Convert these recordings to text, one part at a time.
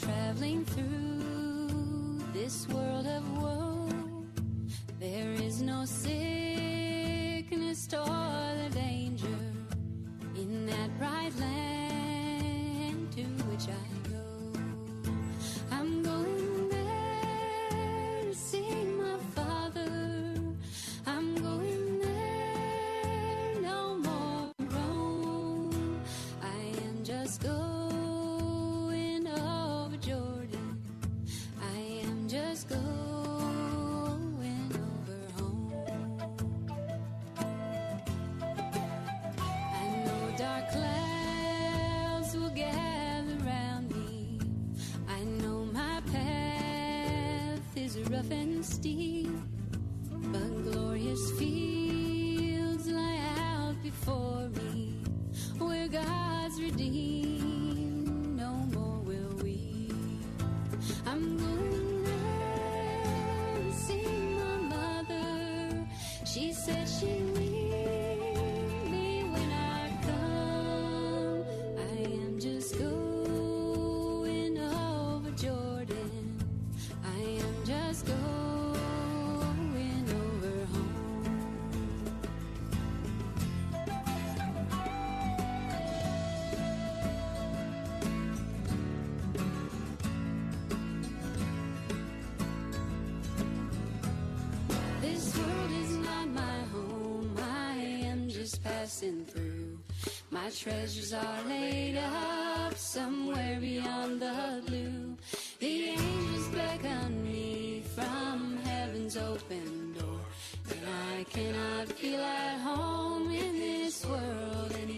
Traveling through this world of woe, there is no sickness or danger in that bright land to which I go. I'm going there to see my Father. I'm going there, no more roam. I am just going. Rough and steep, but glorious fields lie out before me, where God's redeemed no more will we. I'm going there to see my mother. She said she leave me when I come. I am just going over Jordan. I am just going over home. This world is not my home. I am just passing through. My treasures are laid up somewhere beyond the blue. The angels beckon me from heaven's open door, and I cannot feel at home in this world anymore.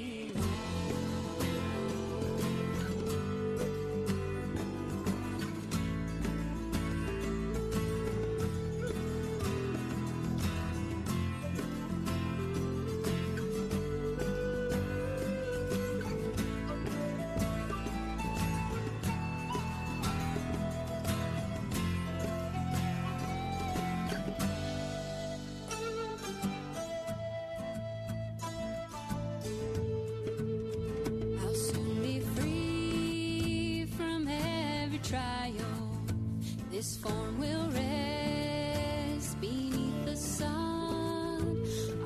This form will rest beneath the sun.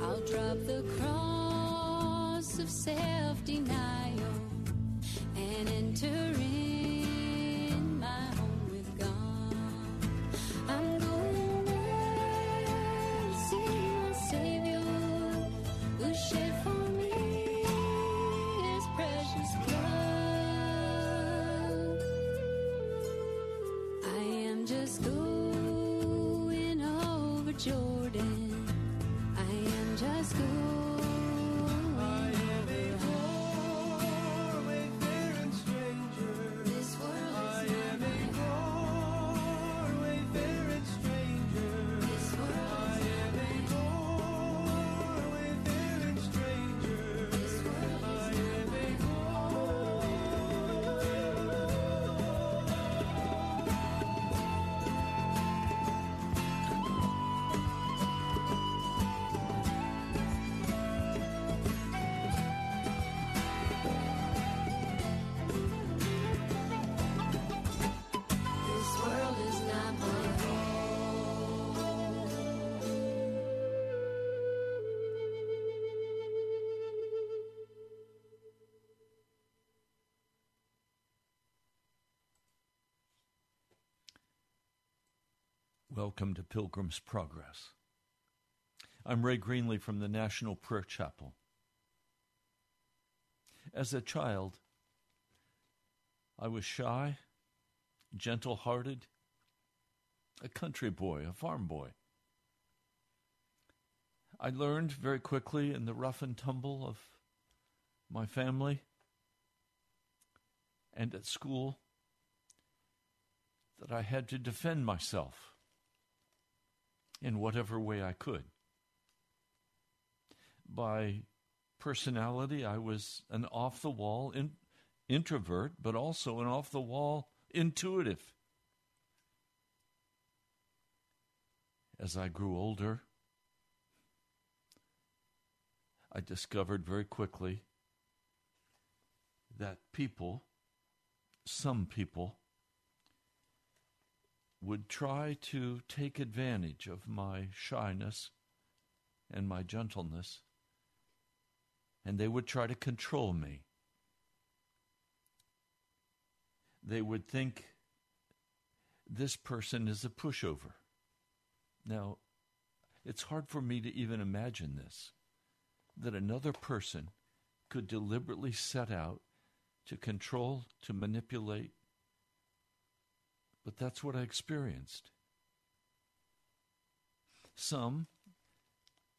I'll drop the cross of self-denial and enter in my home with God. I'm going there to see my Savior, who shed for me His precious blood. Just going over Jordan. I am just going over home. This world is not my home. This world is not my home. This world is not my Welcome to Pilgrim's Progress. I'm Ray Greenlee from the National Prayer Chapel. As a child, I was shy, gentle-hearted, a country boy, a farm boy. I learned very quickly in the rough and tumble of my family and at school that I had to defend myself in whatever way I could. By personality, I was an off-the-wall introvert, but also an off-the-wall intuitive. As I grew older, I discovered very quickly that some people, would try to take advantage of my shyness and my gentleness, and they would try to control me. They would think, this person is a pushover. Now, it's hard for me to even imagine this, that another person could deliberately set out to control, to manipulate. But that's what I experienced. Some,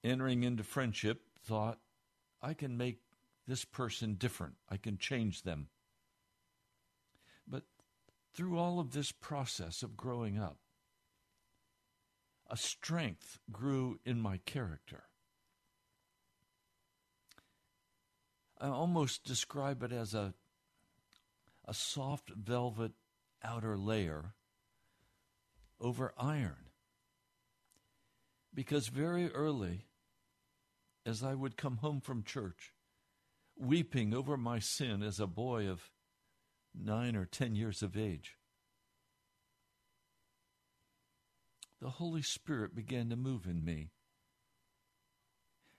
entering into friendship, thought, I can make this person different. I can change them. But through all of this process of growing up, a strength grew in my character. I almost describe it as a soft velvet outer layer over iron. Because very early, as I would come home from church, weeping over my sin as a boy of 9 or 10 years of age, the Holy Spirit began to move in me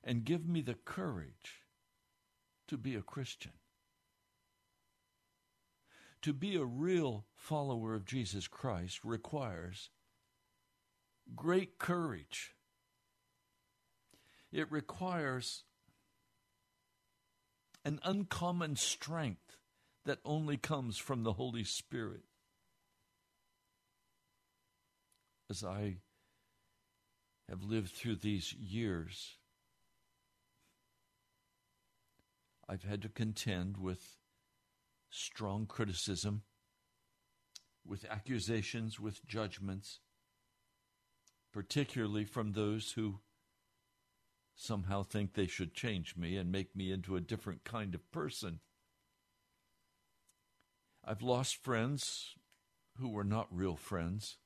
and give me the courage to be a Christian, to be a real follower of Jesus Christ requires great courage. It requires an uncommon strength that only comes from the Holy Spirit. As I have lived through these years, I've had to contend with strong criticism, with accusations, with judgments, particularly from those who somehow think they should change me and make me into a different kind of person. I've lost friends who were not real friends.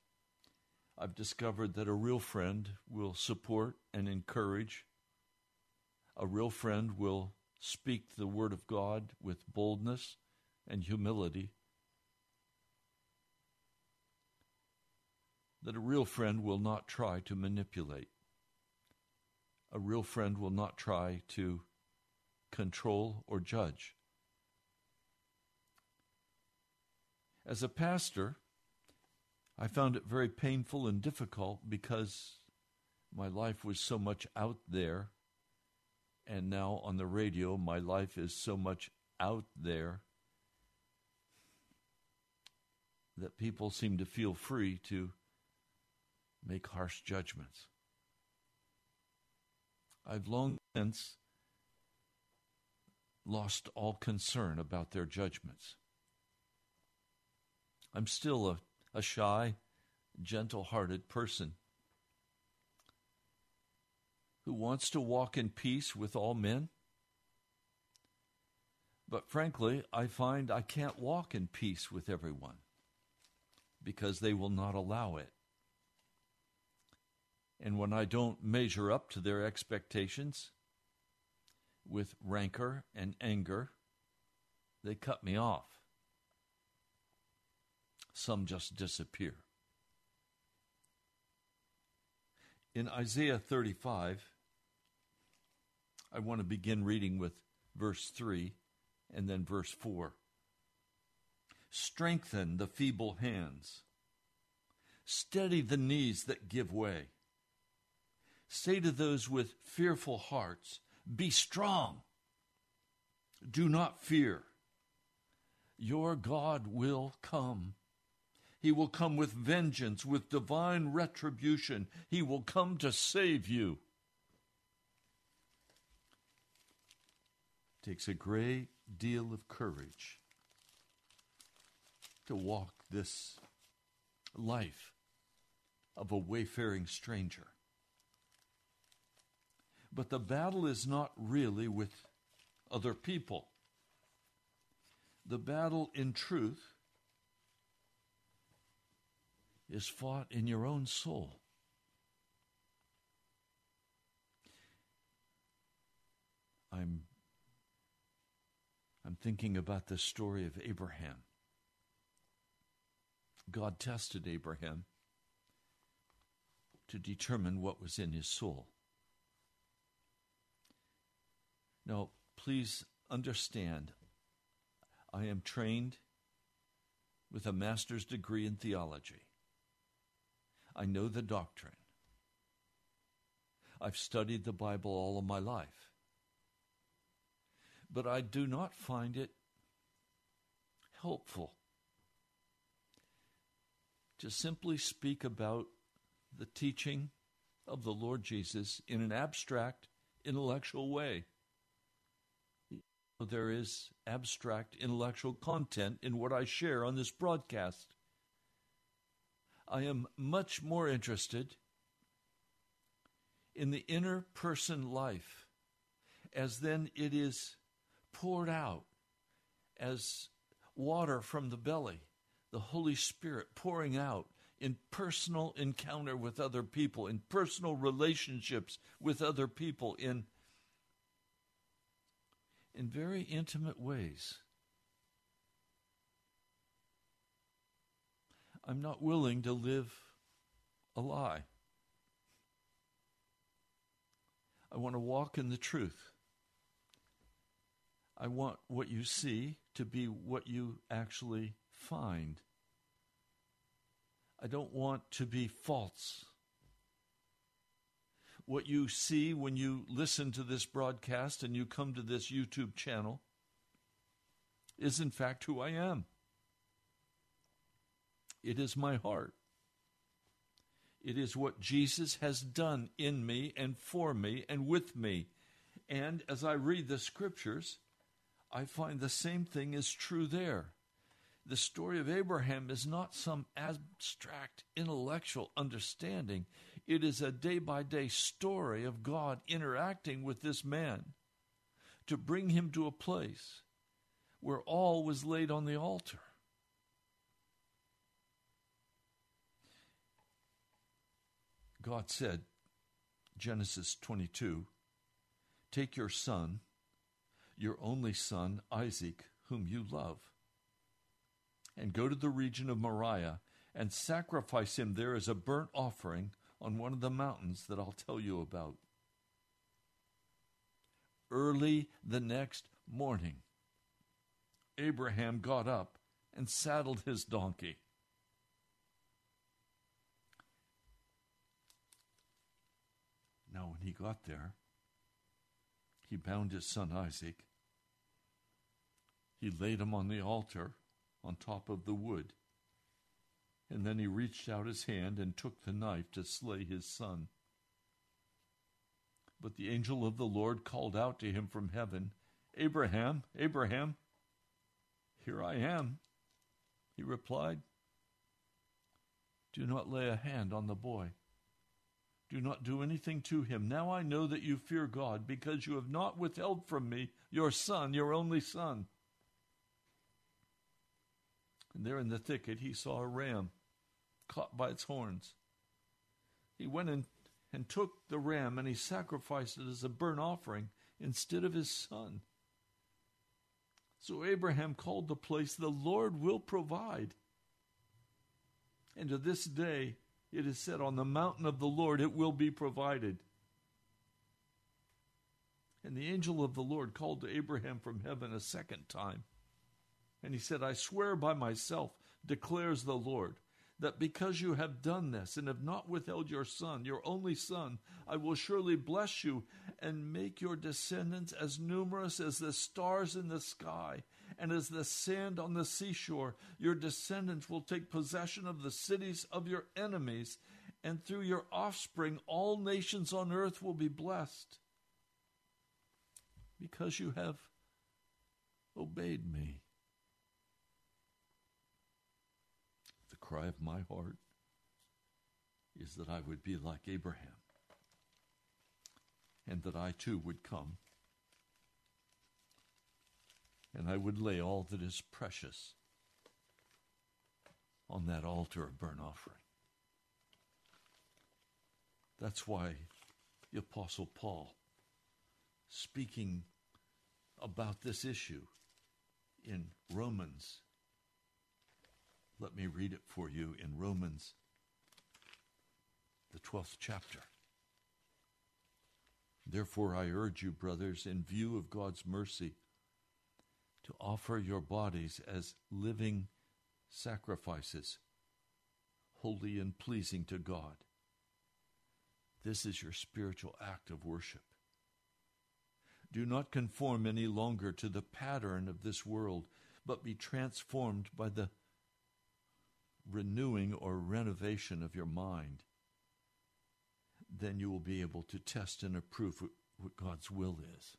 I've discovered that a real friend will support and encourage. A real friend will speak the word of God with boldness and humility, that a real friend will not try to manipulate. A real friend will not try to control or judge. As a pastor, I found it very painful and difficult because my life was so much out there, and now on the radio, my life is so much out there that people seem to feel free to make harsh judgments. I've long since lost all concern about their judgments. I'm still a shy, gentle-hearted person who wants to walk in peace with all men. But frankly, I find I can't walk in peace with everyone, because they will not allow it. And when I don't measure up to their expectations, with rancor and anger, they cut me off. Some just disappear. In Isaiah 35, I want to begin reading with verse 3 and then verse 4. Strengthen the feeble hands. Steady the knees that give way. Say to those with fearful hearts, be strong. Do not fear. Your God will come. He will come with vengeance, with divine retribution. He will come to save you. It takes a great deal of courage to walk this life of a wayfaring stranger. But the battle is not really with other people. The battle, in truth, is fought in your own soul. I'm thinking about the story of Abraham. God tested Abraham to determine what was in his soul. Now, please understand, I am trained with a master's degree in theology. I know the doctrine. I've studied the Bible all of my life. But I do not find it helpful to simply speak about the teaching of the Lord Jesus in an abstract, intellectual way. There is abstract, intellectual content in what I share on this broadcast. I am much more interested in the inner person life, as then it is poured out as water from the belly, the Holy Spirit pouring out in personal encounter with other people, in personal relationships with other people, in very intimate ways. I'm not willing to live a lie. I want to walk in the truth. I want what you see to be what you actually find. I don't want to be false. What you see when you listen to this broadcast and you come to this YouTube channel is in fact who I am. It is my heart. It is what Jesus has done in me and for me and with me. And as I read the scriptures, I find the same thing is true there. The story of Abraham is not some abstract intellectual understanding. It is a day-by-day story of God interacting with this man to bring him to a place where all was laid on the altar. God said, Genesis 22, take your son, your only son, Isaac, whom you love, and go to the region of Moriah and sacrifice him there as a burnt offering on one of the mountains that I'll tell you about. Early the next morning, Abraham got up and saddled his donkey. Now, when he got there, he bound his son Isaac. He laid him on the altar on top of the wood. And then he reached out his hand and took the knife to slay his son. But the angel of the Lord called out to him from heaven, Abraham, Abraham, here I am. He replied, do not lay a hand on the boy. Do not do anything to him. Now I know that you fear God because you have not withheld from me your son, your only son. And there in the thicket he saw a ram caught by its horns. He went and took the ram and he sacrificed it as a burnt offering instead of his son. So Abraham called the place, the Lord will provide. And to this day it is said, on the mountain of the Lord it will be provided. And the angel of the Lord called to Abraham from heaven a second time. And he said, I swear by myself, declares the Lord, that because you have done this and have not withheld your son, your only son, I will surely bless you and make your descendants as numerous as the stars in the sky and as the sand on the seashore. Your descendants will take possession of the cities of your enemies, and through your offspring all nations on earth will be blessed. Because you have obeyed me, the cry of my heart is that I would be like Abraham, and that I too would come, and I would lay all that is precious on that altar of burnt offering. That's why the Apostle Paul, speaking about this issue in Romans, let me read it for you in Romans, the 12th chapter. Therefore, I urge you, brothers, in view of God's mercy, to offer your bodies as living sacrifices, holy and pleasing to God. This is your spiritual act of worship. Do not conform any longer to the pattern of this world, but be transformed by the renewing or renovation of your mind. Then you will be able to test and approve what God's will is.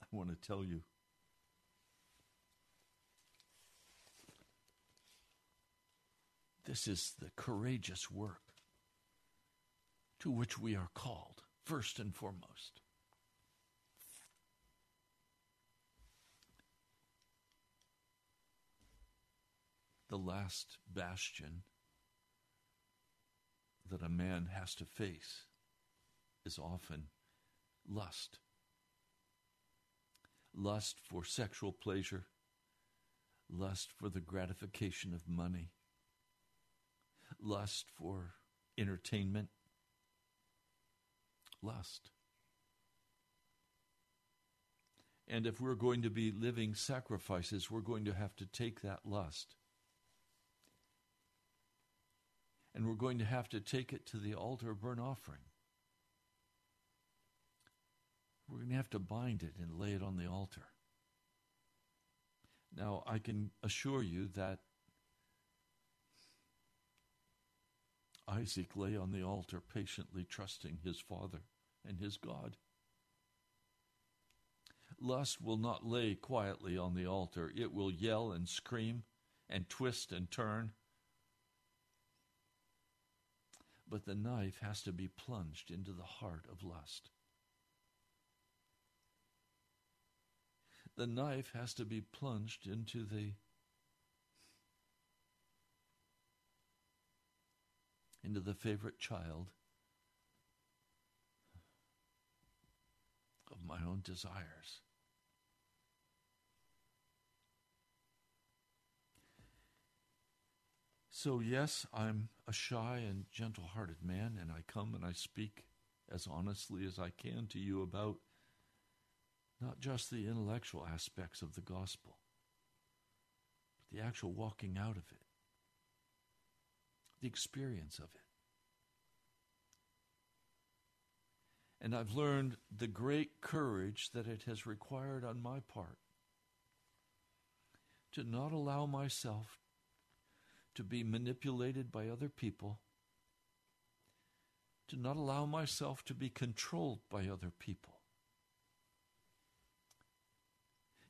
I want to tell you, this is the courageous work to which we are called, first and foremost. The last bastion that a man has to face is often lust. Lust for sexual pleasure, lust for the gratification of money, lust for entertainment, lust. And if we're going to be living sacrifices, we're going to have to take that lust, and we're going to have to take it to the altar of burnt offering. We're going to have to bind it and lay it on the altar. Now, I can assure you that Isaac lay on the altar patiently trusting his father and his God. Lust will not lay quietly on the altar. It will yell and scream and twist and turn. But the knife has to be plunged into the heart of lust. The knife has to be plunged into the favorite child of my own desires. So yes, I'm a shy and gentle-hearted man, and I come and I speak as honestly as I can to you about not just the intellectual aspects of the gospel, but the actual walking out of it, the experience of it. And I've learned the great courage that it has required on my part to not allow myself to be manipulated by other people, to not allow myself to be controlled by other people,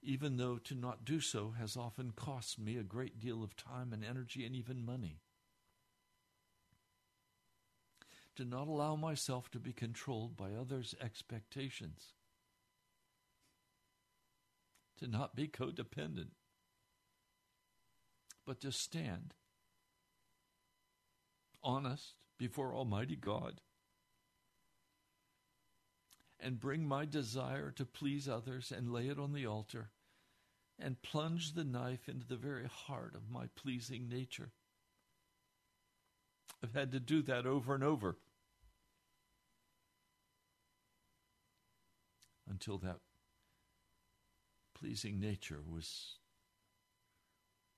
even though to not do so has often cost me a great deal of time and energy and even money. To not allow myself to be controlled by others' expectations, to not be codependent, but to stand honest before Almighty God and bring my desire to please others and lay it on the altar and plunge the knife into the very heart of my pleasing nature. I've had to do that over and over until that pleasing nature was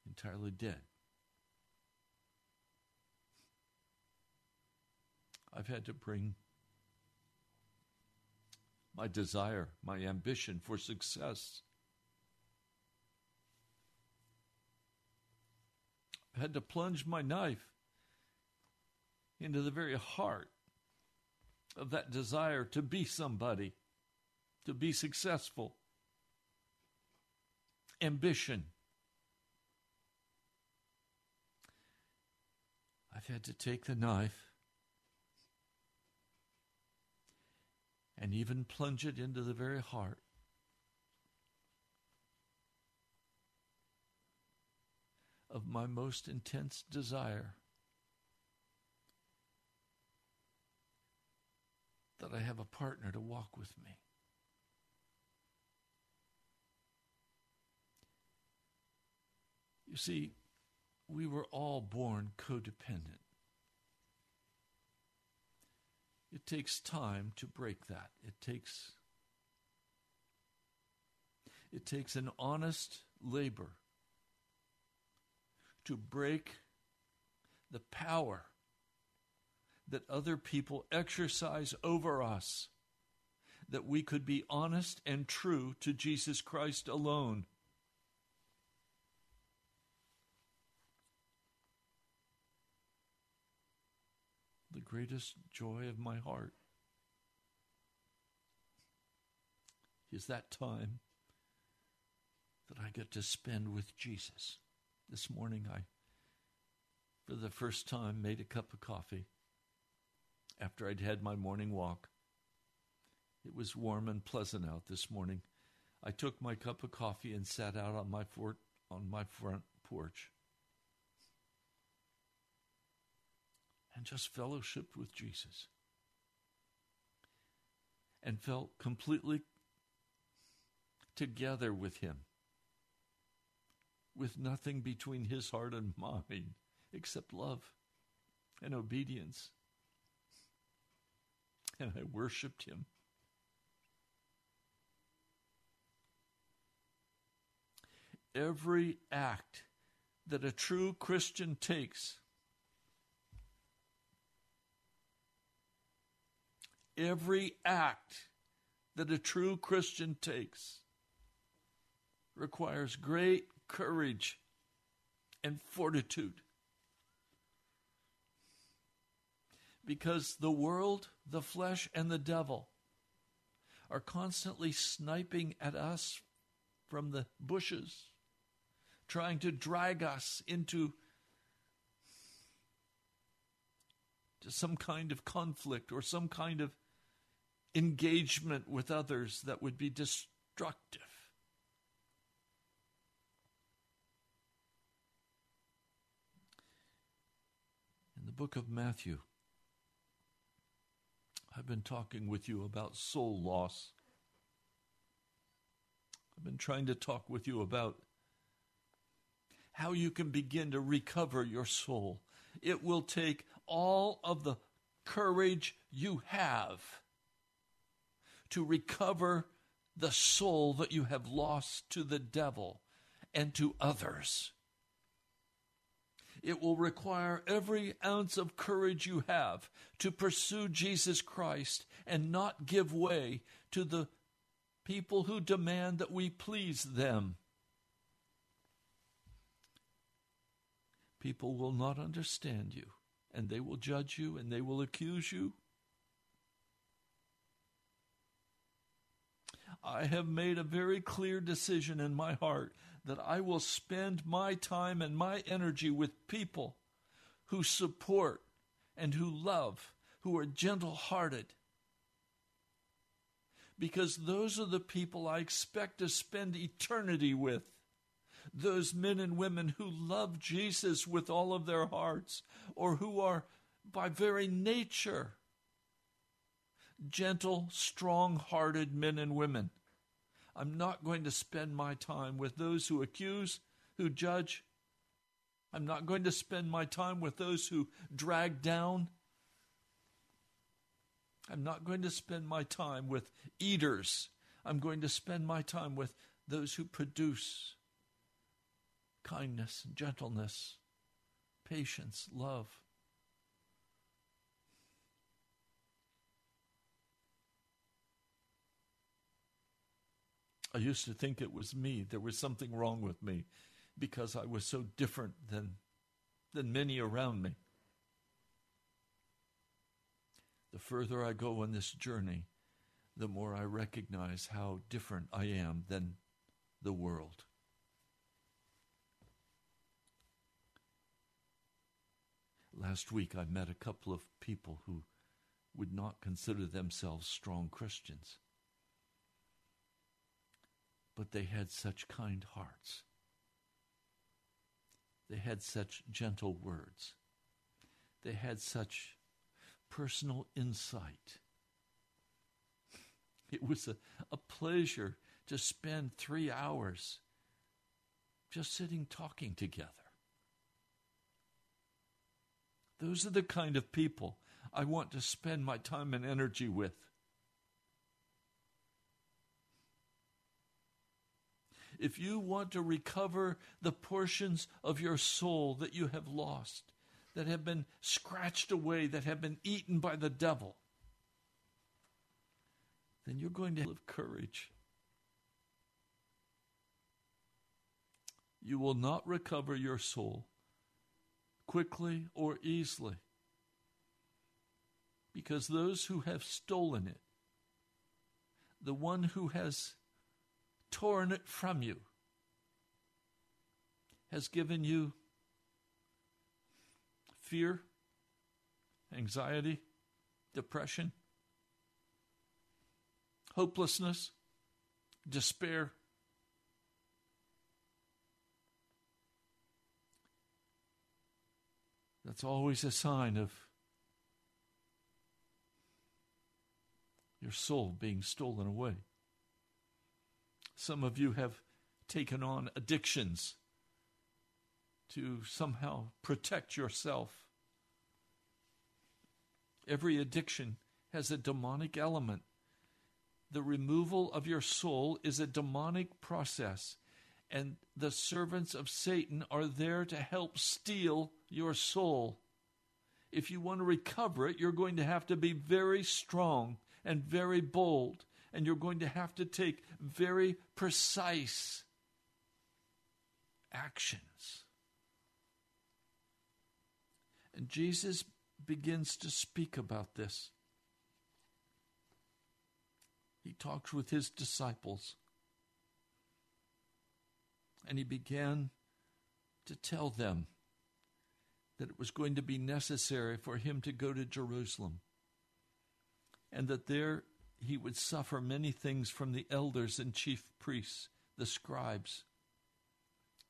entirely dead. I've had to bring my desire, my ambition for success. I had to plunge my knife into the very heart of that desire to be somebody, to be successful. Ambition. I've had to take the knife and even plunge it into the very heart of my most intense desire that I have a partner to walk with me. You see, we were all born codependent. It takes time to break that. It takes an honest labor to break the power that other people exercise over us, that we could be honest and true to Jesus Christ alone. The greatest joy of my heart is that time that I get to spend with Jesus. This morning I, for the first time, made a cup of coffee after I'd had my morning walk. It was warm and pleasant out this morning. I took my cup of coffee and sat out on my front porch and just fellowshiped with Jesus and felt completely together with him, with nothing between his heart and mine except love and obedience. And I worshiped him. Every act that a true Christian takes, requires great courage and fortitude. Because the world, the flesh, and the devil are constantly sniping at us from the bushes, trying to drag us into some kind of conflict or some kind of engagement with others that would be destructive. In the book of Matthew, I've been talking with you about soul loss. I've been trying to talk with you about how you can begin to recover your soul. It will take all of the courage you have to recover the soul that you have lost to the devil and to others. It will require every ounce of courage you have to pursue Jesus Christ and not give way to the people who demand that we please them. People will not understand you, and they will judge you, and they will accuse you. I have made a very clear decision in my heart that I will spend my time and my energy with people who support and who love, who are gentle-hearted. Because those are the people I expect to spend eternity with. Those men and women who love Jesus with all of their hearts, or who are by very nature gentle, strong-hearted men and women. I'm not going to spend my time with those who accuse, who judge. I'm not going to spend my time with those who drag down. I'm not going to spend my time with eaters. I'm going to spend my time with those who produce, kindness, gentleness, patience, love. I used to think it was me. There was something wrong with me because I was so different than many around me. The further I go on this journey, the more I recognize how different I am than the world. Last week I met a couple of people who would not consider themselves strong Christians, but they had such kind hearts. They had such gentle words. They had such personal insight. It was a pleasure to spend 3 hours just sitting talking together. Those are the kind of people I want to spend my time and energy with. If you want to recover the portions of your soul that you have lost, that have been scratched away, that have been eaten by the devil, then you're going to have courage. You will not recover your soul quickly or easily, because those who have stolen it, the one who has torn it from you, has given you fear, anxiety, depression, hopelessness, despair. That's always a sign of your soul being stolen away. Some of you have taken on addictions to somehow protect yourself. Every addiction has a demonic element. The removal of your soul is a demonic process, and the servants of Satan are there to help steal your soul. If you want to recover it, you're going to have to be very strong and very bold. And you're going to have to take very precise actions. And Jesus begins to speak about this. He talks with his disciples. And he began to tell them that it was going to be necessary for him to go to Jerusalem, and that there he would suffer many things from the elders and chief priests, the scribes,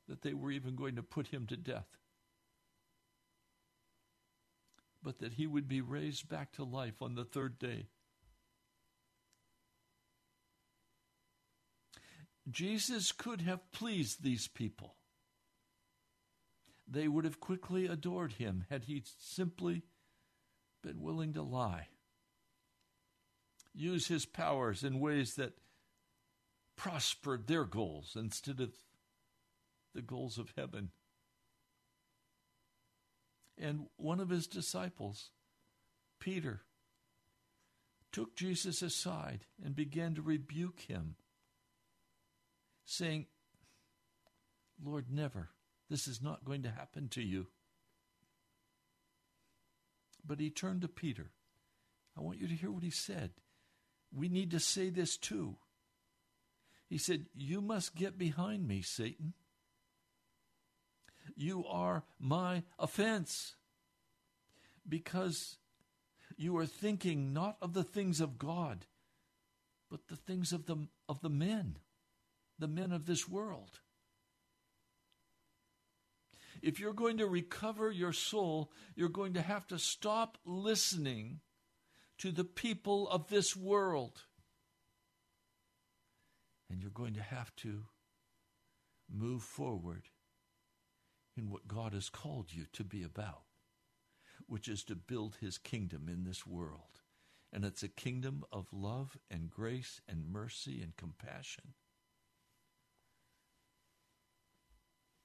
that they were even going to put him to death, but that he would be raised back to life on the third day. Jesus could have pleased these people. They would have quickly adored him had he simply been willing to lie, use his powers in ways that prospered their goals instead of the goals of heaven. And one of his disciples, Peter, took Jesus aside and began to rebuke him, saying, "Lord, never. This is not going to happen to you." But he turned to Peter. I want you to hear what he said. We need to say this too. He said, "You must get behind me, Satan. You are my offense, because you are thinking not of the things of God, but the things of the men of this world." If you're going to recover your soul, you're going to have to stop listening to the people of this world. And you're going to have to move forward in what God has called you to be about, which is to build his kingdom in this world. And it's a kingdom of love and grace and mercy and compassion.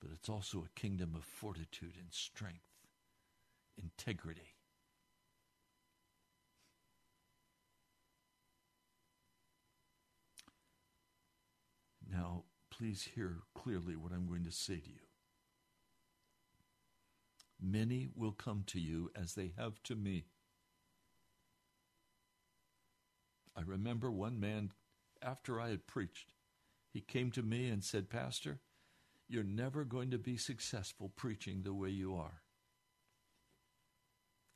but it's also a kingdom of fortitude and strength, integrity. Now, please hear clearly what I'm going to say to you. Many will come to you as they have to me. I remember one man, after I had preached, he came to me and said, "Pastor, you're never going to be successful preaching the way you are."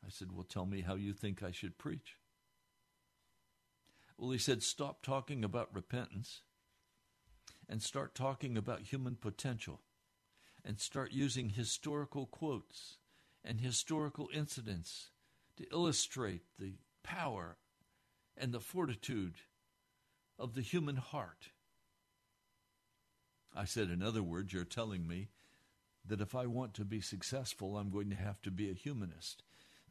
I said, "Well, tell me how you think I should preach." Well, he said, "Stop talking about repentance and start talking about human potential and start using historical quotes and historical incidents to illustrate the power and the fortitude of the human heart." I said, "In other words, you're telling me that if I want to be successful, I'm going to have to be a humanist.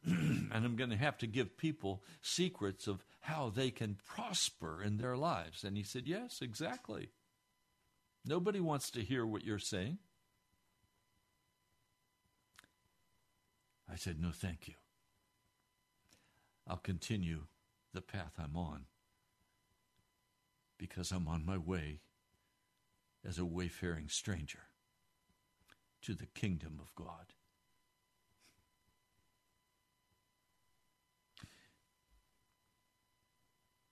And I'm going to have to give people secrets of how they can prosper in their lives." And he said, "Yes, exactly. Nobody wants to hear what you're saying." I said, "No, thank you. I'll continue the path I'm on, because I'm on my way as a wayfaring stranger to the kingdom of God."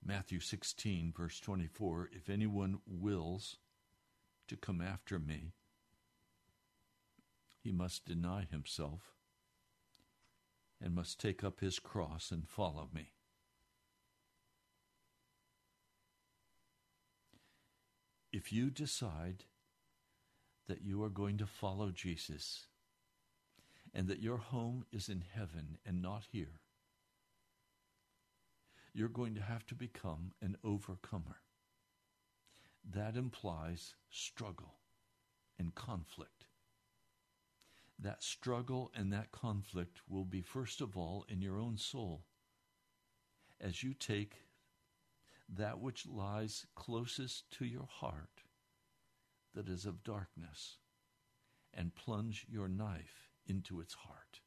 Matthew 16, verse 24, "If anyone wills to come after me, he must deny himself and must take up his cross and follow me." If you decide that you are going to follow Jesus and that your home is in heaven and not here, you're going to have to become an overcomer. That implies struggle and conflict. That struggle and that conflict will be, first of all, in your own soul, as you take that which lies closest to your heart that is of darkness and plunge your knife into its heart.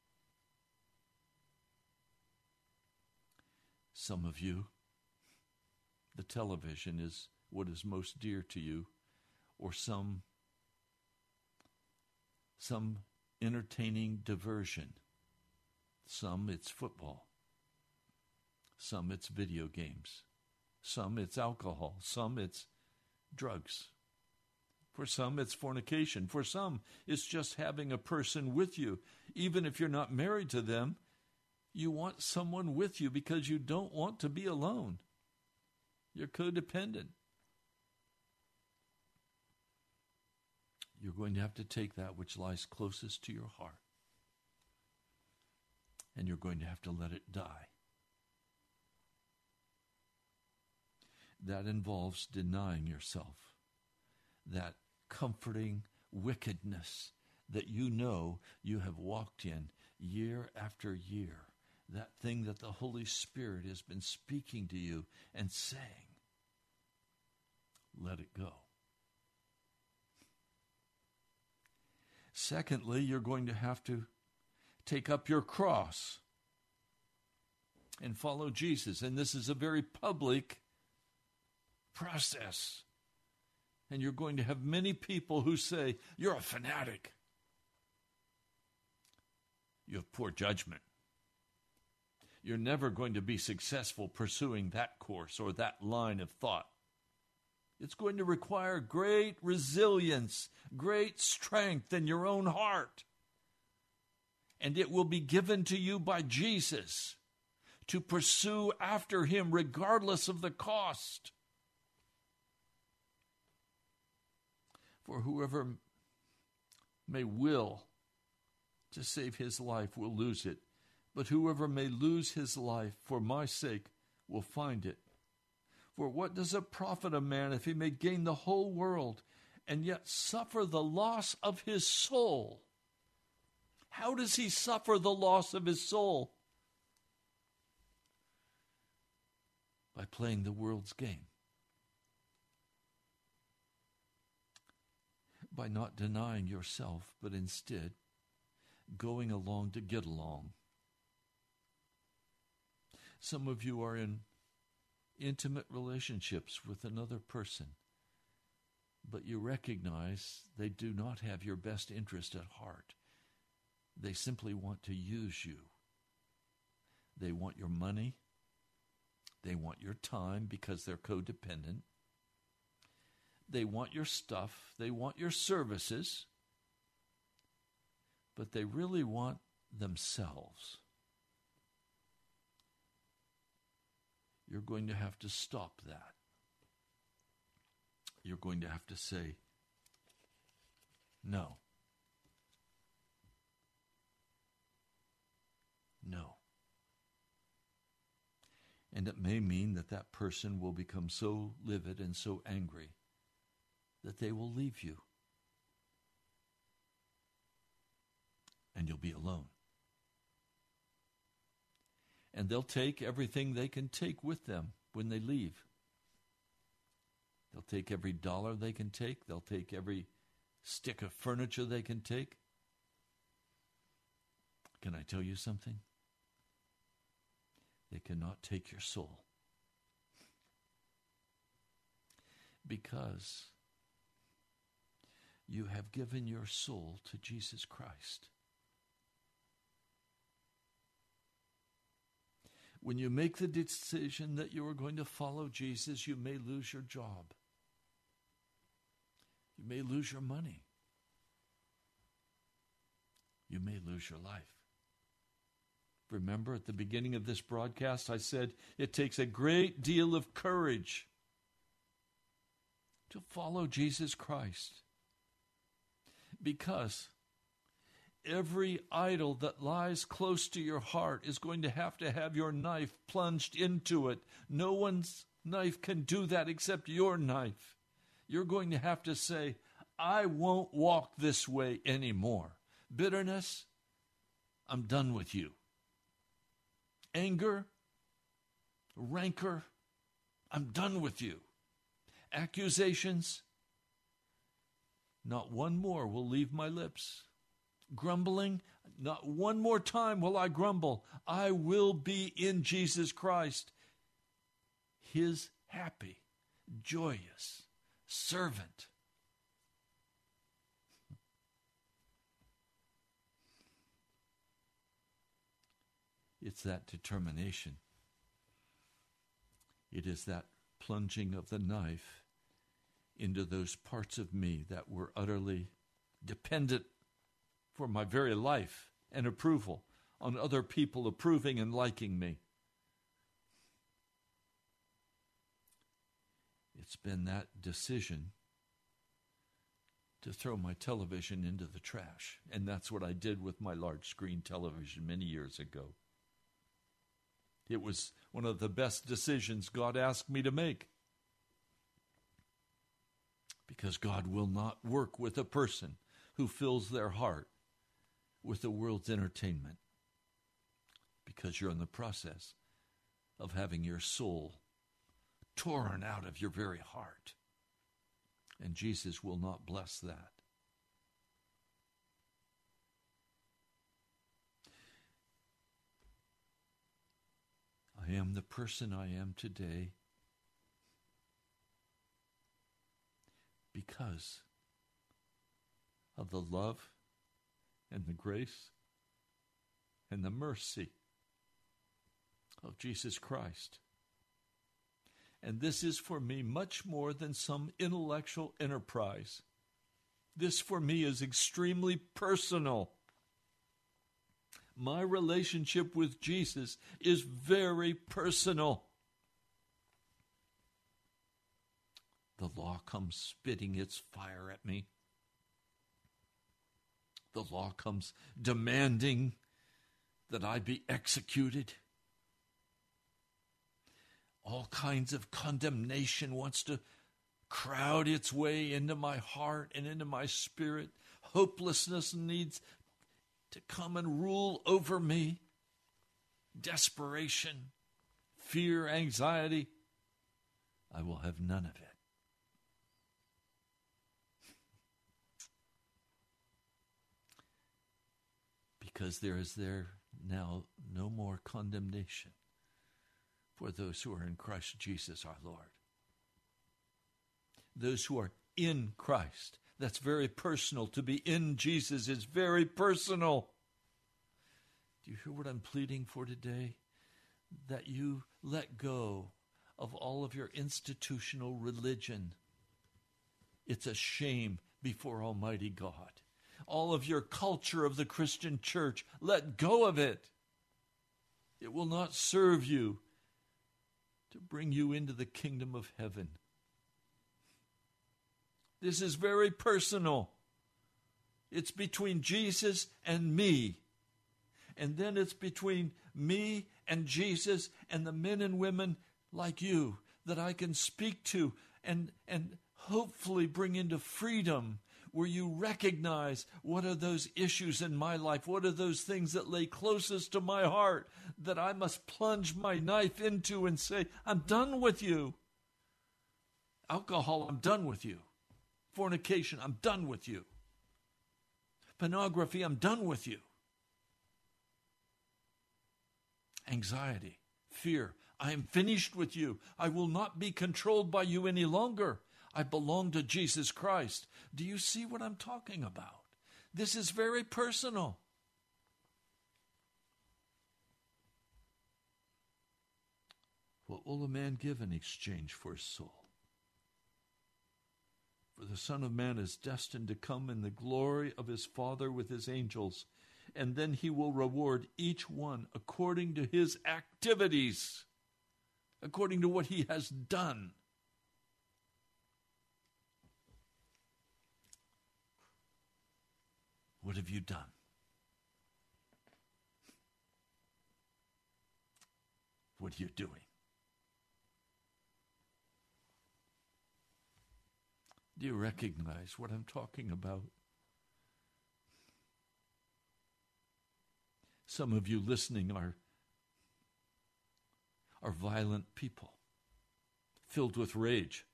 Some of you, the television is what is most dear to you, or some entertaining diversion. Some it's football. Some it's video games. Some it's alcohol. Some it's drugs. For some it's fornication. For some it's just having a person with you. Even if you're not married to them, you want someone with you because you don't want to be alone. You're codependent. You're going to have to take that which lies closest to your heart, and you're going to have to let it die. That involves denying yourself, that comforting wickedness that you know you have walked in year after year, that thing that the Holy Spirit has been speaking to you and saying, let it go. Secondly, you're going to have to take up your cross and follow Jesus. And this is a very public process. And you're going to have many people who say, "You're a fanatic. You have poor judgment. You're never going to be successful pursuing that course or that line of thought." It's going to require great resilience, great strength in your own heart. And it will be given to you by Jesus to pursue after him regardless of the cost. For whoever may will to save his life will lose it, but whoever may lose his life for my sake will find it. For what does it profit a man if he may gain the whole world and yet suffer the loss of his soul? How does he suffer the loss of his soul? By playing the world's game. by not denying yourself, but instead going along to get along. Some of you are in intimate relationships with another person, but you recognize they do not have your best interest at heart. They simply want to use you. They want your money. They want your time because they're codependent. They want your stuff. They want your services. But they really want themselves. You're going to have to stop that. You're going to have to say, no. No. And it may mean that that person will become so livid and so angry that they will leave you. And you'll be alone. And they'll take everything they can take with them when they leave. They'll take every dollar they can take. They'll take every stick of furniture they can take. Can I tell you something? They cannot take your soul. Because you have given your soul to Jesus Christ. When you make the decision that you are going to follow Jesus, you may lose your job. You may lose your money. You may lose your life. Remember at the beginning of this broadcast, I said it takes a great deal of courage to follow Jesus Christ, because every idol that lies close to your heart is going to have your knife plunged into it. No one's knife can do that except your knife. You're going to have to say, I won't walk this way anymore. Bitterness, I'm done with you. Anger, rancor, I'm done with you. Accusations, not one more will leave my lips. Grumbling, not one more time will I grumble. I will be in Jesus Christ, his happy, joyous servant. It's that determination. It is that plunging of the knife into those parts of me that were utterly dependent for my very life and approval on other people approving and liking me. It's been that decision to throw my television into the trash, and that's what I did with my large screen television many years ago. It was one of the best decisions God asked me to make, because God will not work with a person who fills their heart with the world's entertainment, because you're in the process of having your soul torn out of your very heart, and Jesus will not bless that. I am the person I am today because of the love and the grace and the mercy of Jesus Christ. And this is for me much more than some intellectual enterprise. This for me is extremely personal. My relationship with Jesus is very personal. The law comes spitting its fire at me. The law comes demanding that I be executed. All kinds of condemnation wants to crowd its way into my heart and into my spirit. Hopelessness needs to come and rule over me. Desperation, fear, anxiety. I will have none of it. because there is there now no more condemnation for those who are in Christ Jesus our Lord. Those who are in Christ. That's very personal. To be in Jesus is very personal. Do you hear what I'm pleading for today? That you let go of all of your institutional religion. It's a shame before Almighty God. All of your culture of the Christian church, let go of it. It will not serve you to bring you into the kingdom of heaven. This is very personal. It's between Jesus and me. And then it's between me and Jesus and the men and women like you that I can speak to and hopefully bring into freedom, where you recognize, what are those issues in my life? What are those things that lay closest to my heart that I must plunge my knife into and say, I'm done with you. Alcohol, I'm done with you. Fornication, I'm done with you. Pornography, I'm done with you. Anxiety, fear, I am finished with you. I will not be controlled by you any longer. I belong to Jesus Christ. Do you see what I'm talking about? This is very personal. What will a man give in exchange for his soul? For the Son of Man is destined to come in the glory of his Father with his angels, and then he will reward each one according to his activities, according to what he has done. What have you done? What are you doing? Do you recognize what I'm talking about? Some of you listening are violent people, filled with rage.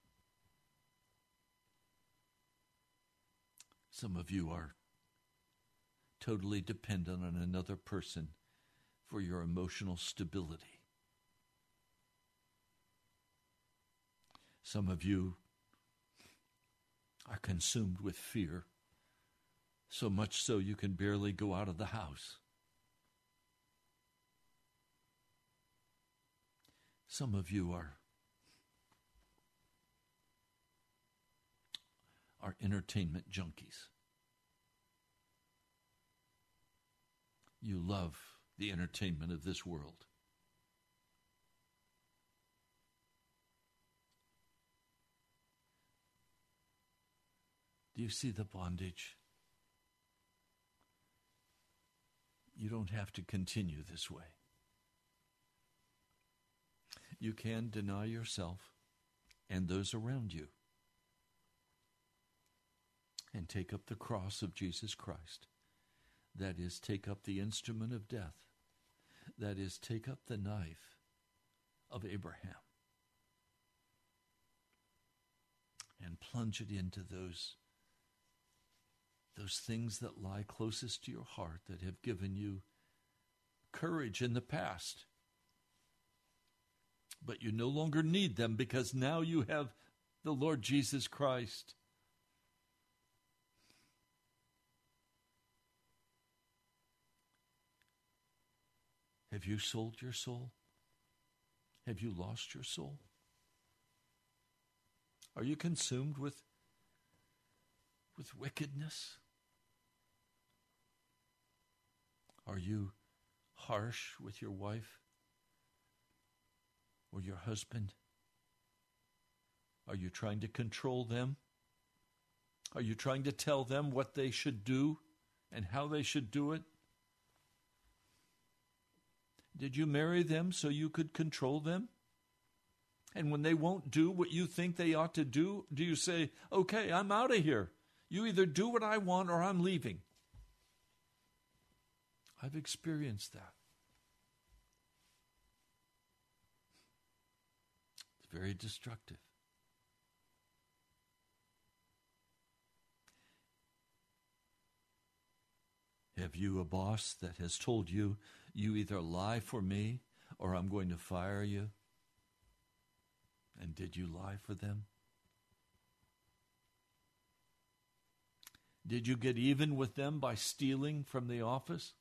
Some of you are totally dependent on another person for your emotional stability. Some of you are consumed with fear, so much so you can barely go out of the house. Some of you are entertainment junkies. You love the entertainment of this world. Do you see the bondage? You don't have to continue this way. You can deny yourself and those around you and take up the cross of Jesus Christ. That is, take up the instrument of death. That is, take up the knife of Abraham and plunge it into those things that lie closest to your heart that have given you courage in the past. But you no longer need them because now you have the Lord Jesus Christ. Have you sold your soul? Have you lost your soul? Are you consumed with wickedness? Are you harsh with your wife or your husband? Are you trying to control them? Are you trying to tell them what they should do and how they should do it? Did you marry them so you could control them? And when they won't do what you think they ought to do, do you say, okay, I'm out of here. You either do what I want or I'm leaving. I've experienced that. It's very destructive. Have Have you a boss that has told you, you either lie for me or I'm going to fire you? And did you lie for them? Did you get even with them by stealing from the office?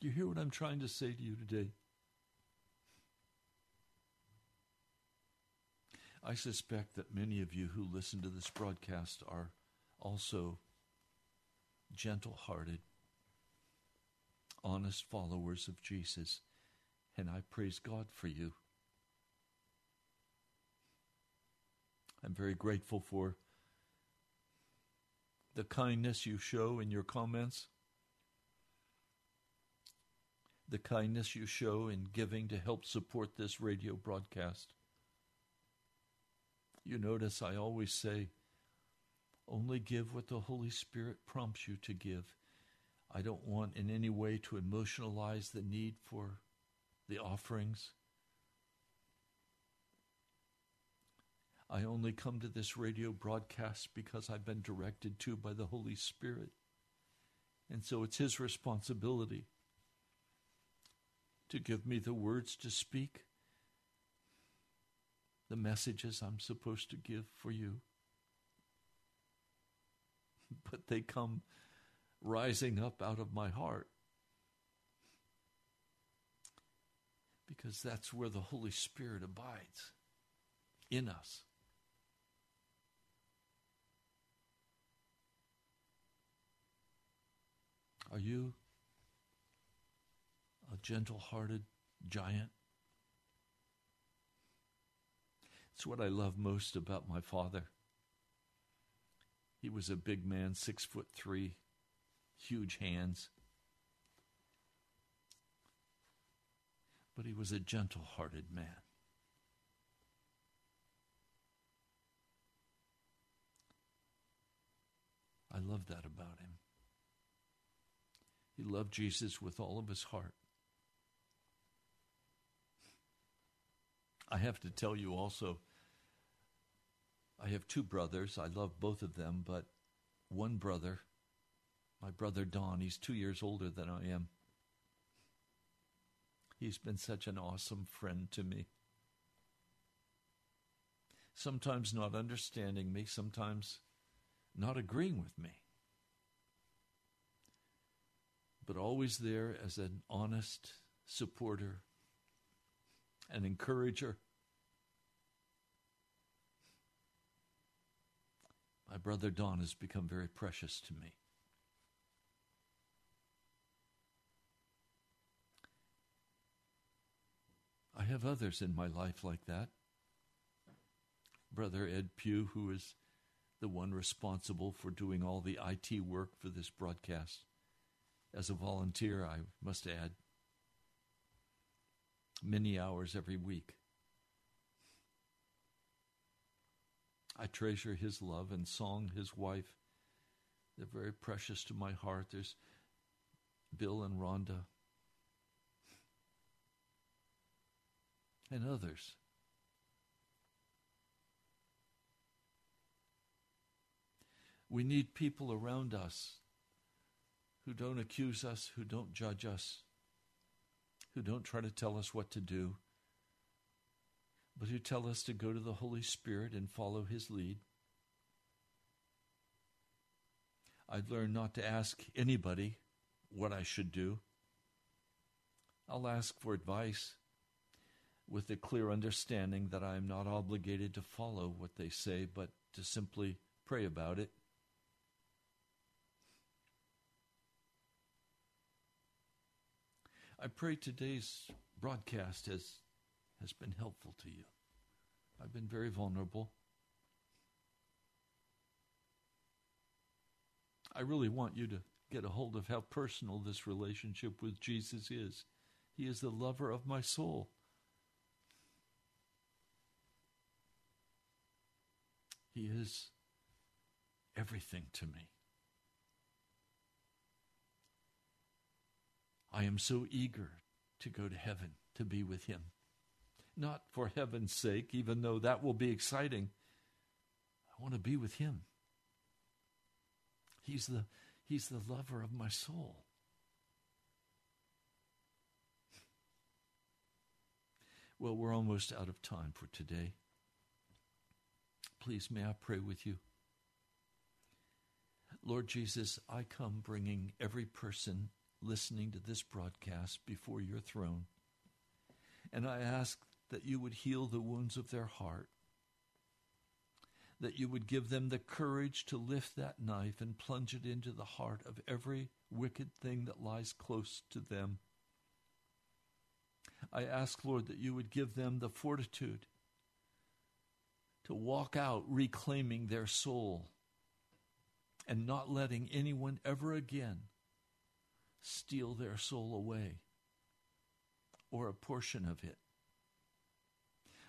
Do you hear what I'm trying to say to you today? I suspect that many of you who listen to this broadcast are also gentle-hearted, honest followers of Jesus, and I praise God for you. I'm very grateful for the kindness you show in your comments, the kindness you show in giving to help support this radio broadcast. You notice I always say, only give what the Holy Spirit prompts you to give. I don't want in any way to emotionalize the need for the offerings. I only come to this radio broadcast because I've been directed to by the Holy Spirit. And so it's His responsibility to give me the words to speak, the messages I'm supposed to give for you. But they come rising up out of my heart, because that's where the Holy Spirit abides, in us. Are you a gentle-hearted giant? It's what I love most about my father. He was a big man, 6'3", huge hands. But he was a gentle-hearted man. I love that about him. He loved Jesus with all of his heart. I have to tell you also, I have two brothers. I love both of them, but one brother, my brother Don, he's 2 years older than I am. He's been such an awesome friend to me. Sometimes not understanding me, sometimes not agreeing with me, but always there as an honest supporter, an encourager. My brother Don has become very precious to me. I have others in my life like that. Brother Ed Pugh, who is the one responsible for doing all the IT work for this broadcast, as a volunteer, I must add, many hours every week. I treasure his love and song, his wife. They're very precious to my heart. There's Bill and Rhonda, and others. We need people around us who don't accuse us, who don't judge us, who don't try to tell us what to do, but who tell us to go to the Holy Spirit and follow His lead. I've learned not to ask anybody what I should do. I'll ask for advice with the clear understanding that I am not obligated to follow what they say, but to simply pray about it. I pray today's broadcast has been helpful to you. I've been very vulnerable. I really want you to get a hold of how personal this relationship with Jesus is. He is the lover of my soul. He is everything to me. I am so eager to go to heaven, to be with Him. Not for heaven's sake, even though that will be exciting. I want to be with Him. He's the lover of my soul. Well, we're almost out of time for today. Please, may I pray with you? Lord Jesus, I come bringing every person listening to this broadcast before your throne, and I ask that you would heal the wounds of their heart, that you would give them the courage to lift that knife and plunge it into the heart of every wicked thing that lies close to them. I ask, Lord, that you would give them the fortitude to walk out reclaiming their soul and not letting anyone ever again steal their soul away or a portion of it.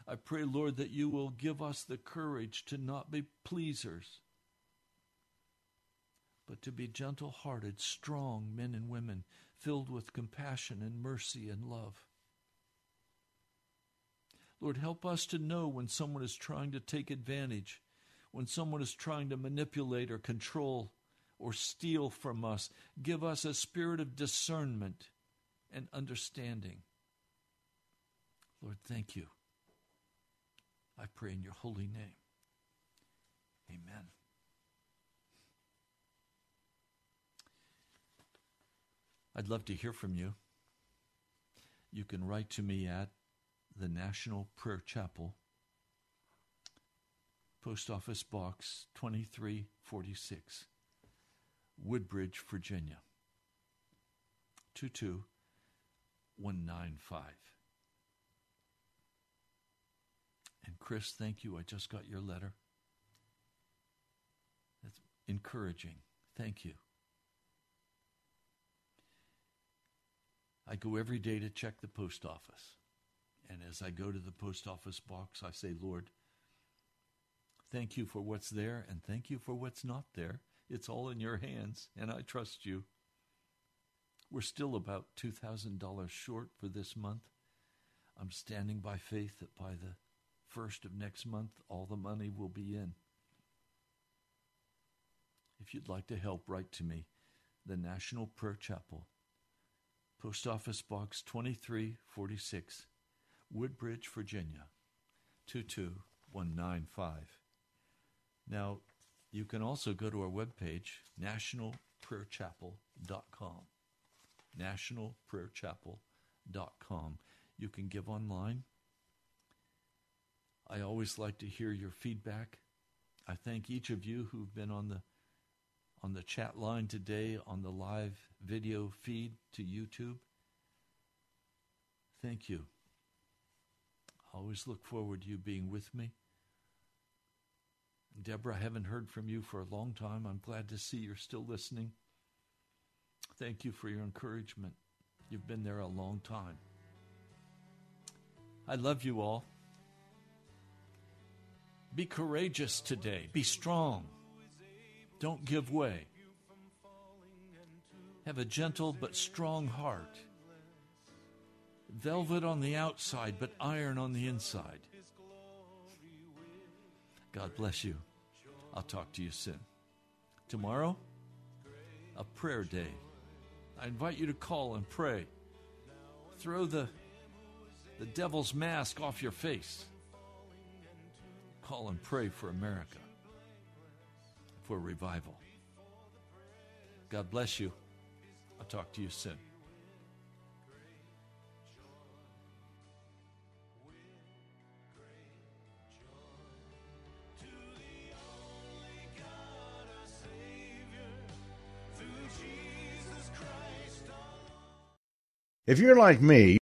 I pray, Lord, that you will give us the courage to not be pleasers, but to be gentle-hearted, strong men and women filled with compassion and mercy and love. Lord, help us to know when someone is trying to take advantage, when someone is trying to manipulate or control or steal from us. Give us a spirit of discernment and understanding. Lord, thank you. I pray in your holy name. Amen. I'd love to hear from you. You can write to me at the National Prayer Chapel, Post Office Box 2346, Woodbridge, Virginia, 22195. And Chris, thank you. I just got your letter. That's encouraging. Thank you. I go every day to check the post office. And as I go to the post office box, I say, Lord, thank you for what's there and thank you for what's not there. It's all in your hands, and I trust you. We're still about $2,000 short for this month. I'm standing by faith that by the 1st of next month, all the money will be in. If you'd like to help, write to me, the National Prayer Chapel, Post Office Box 2346, Woodbridge, Virginia, 22195. Now, you can also go to our webpage, nationalprayerchapel.com. Nationalprayerchapel.com. You can give online. I always like to hear your feedback. I thank each of you who've been on the chat line today, on the live video feed to YouTube. Thank you. I always look forward to you being with me. Deborah, I haven't heard from you for a long time. I'm glad to see you're still listening. Thank you for your encouragement. You've been there a long time. I love you all. Be courageous today. Be strong. Don't give way. Have a gentle but strong heart. Velvet on the outside, but iron on the inside. God bless you. I'll talk to you soon. Tomorrow, a prayer day. I invite you to call and pray. Throw the devil's mask off your face. Call and pray for America, for revival. God bless you. I'll talk to you soon. If you're like me,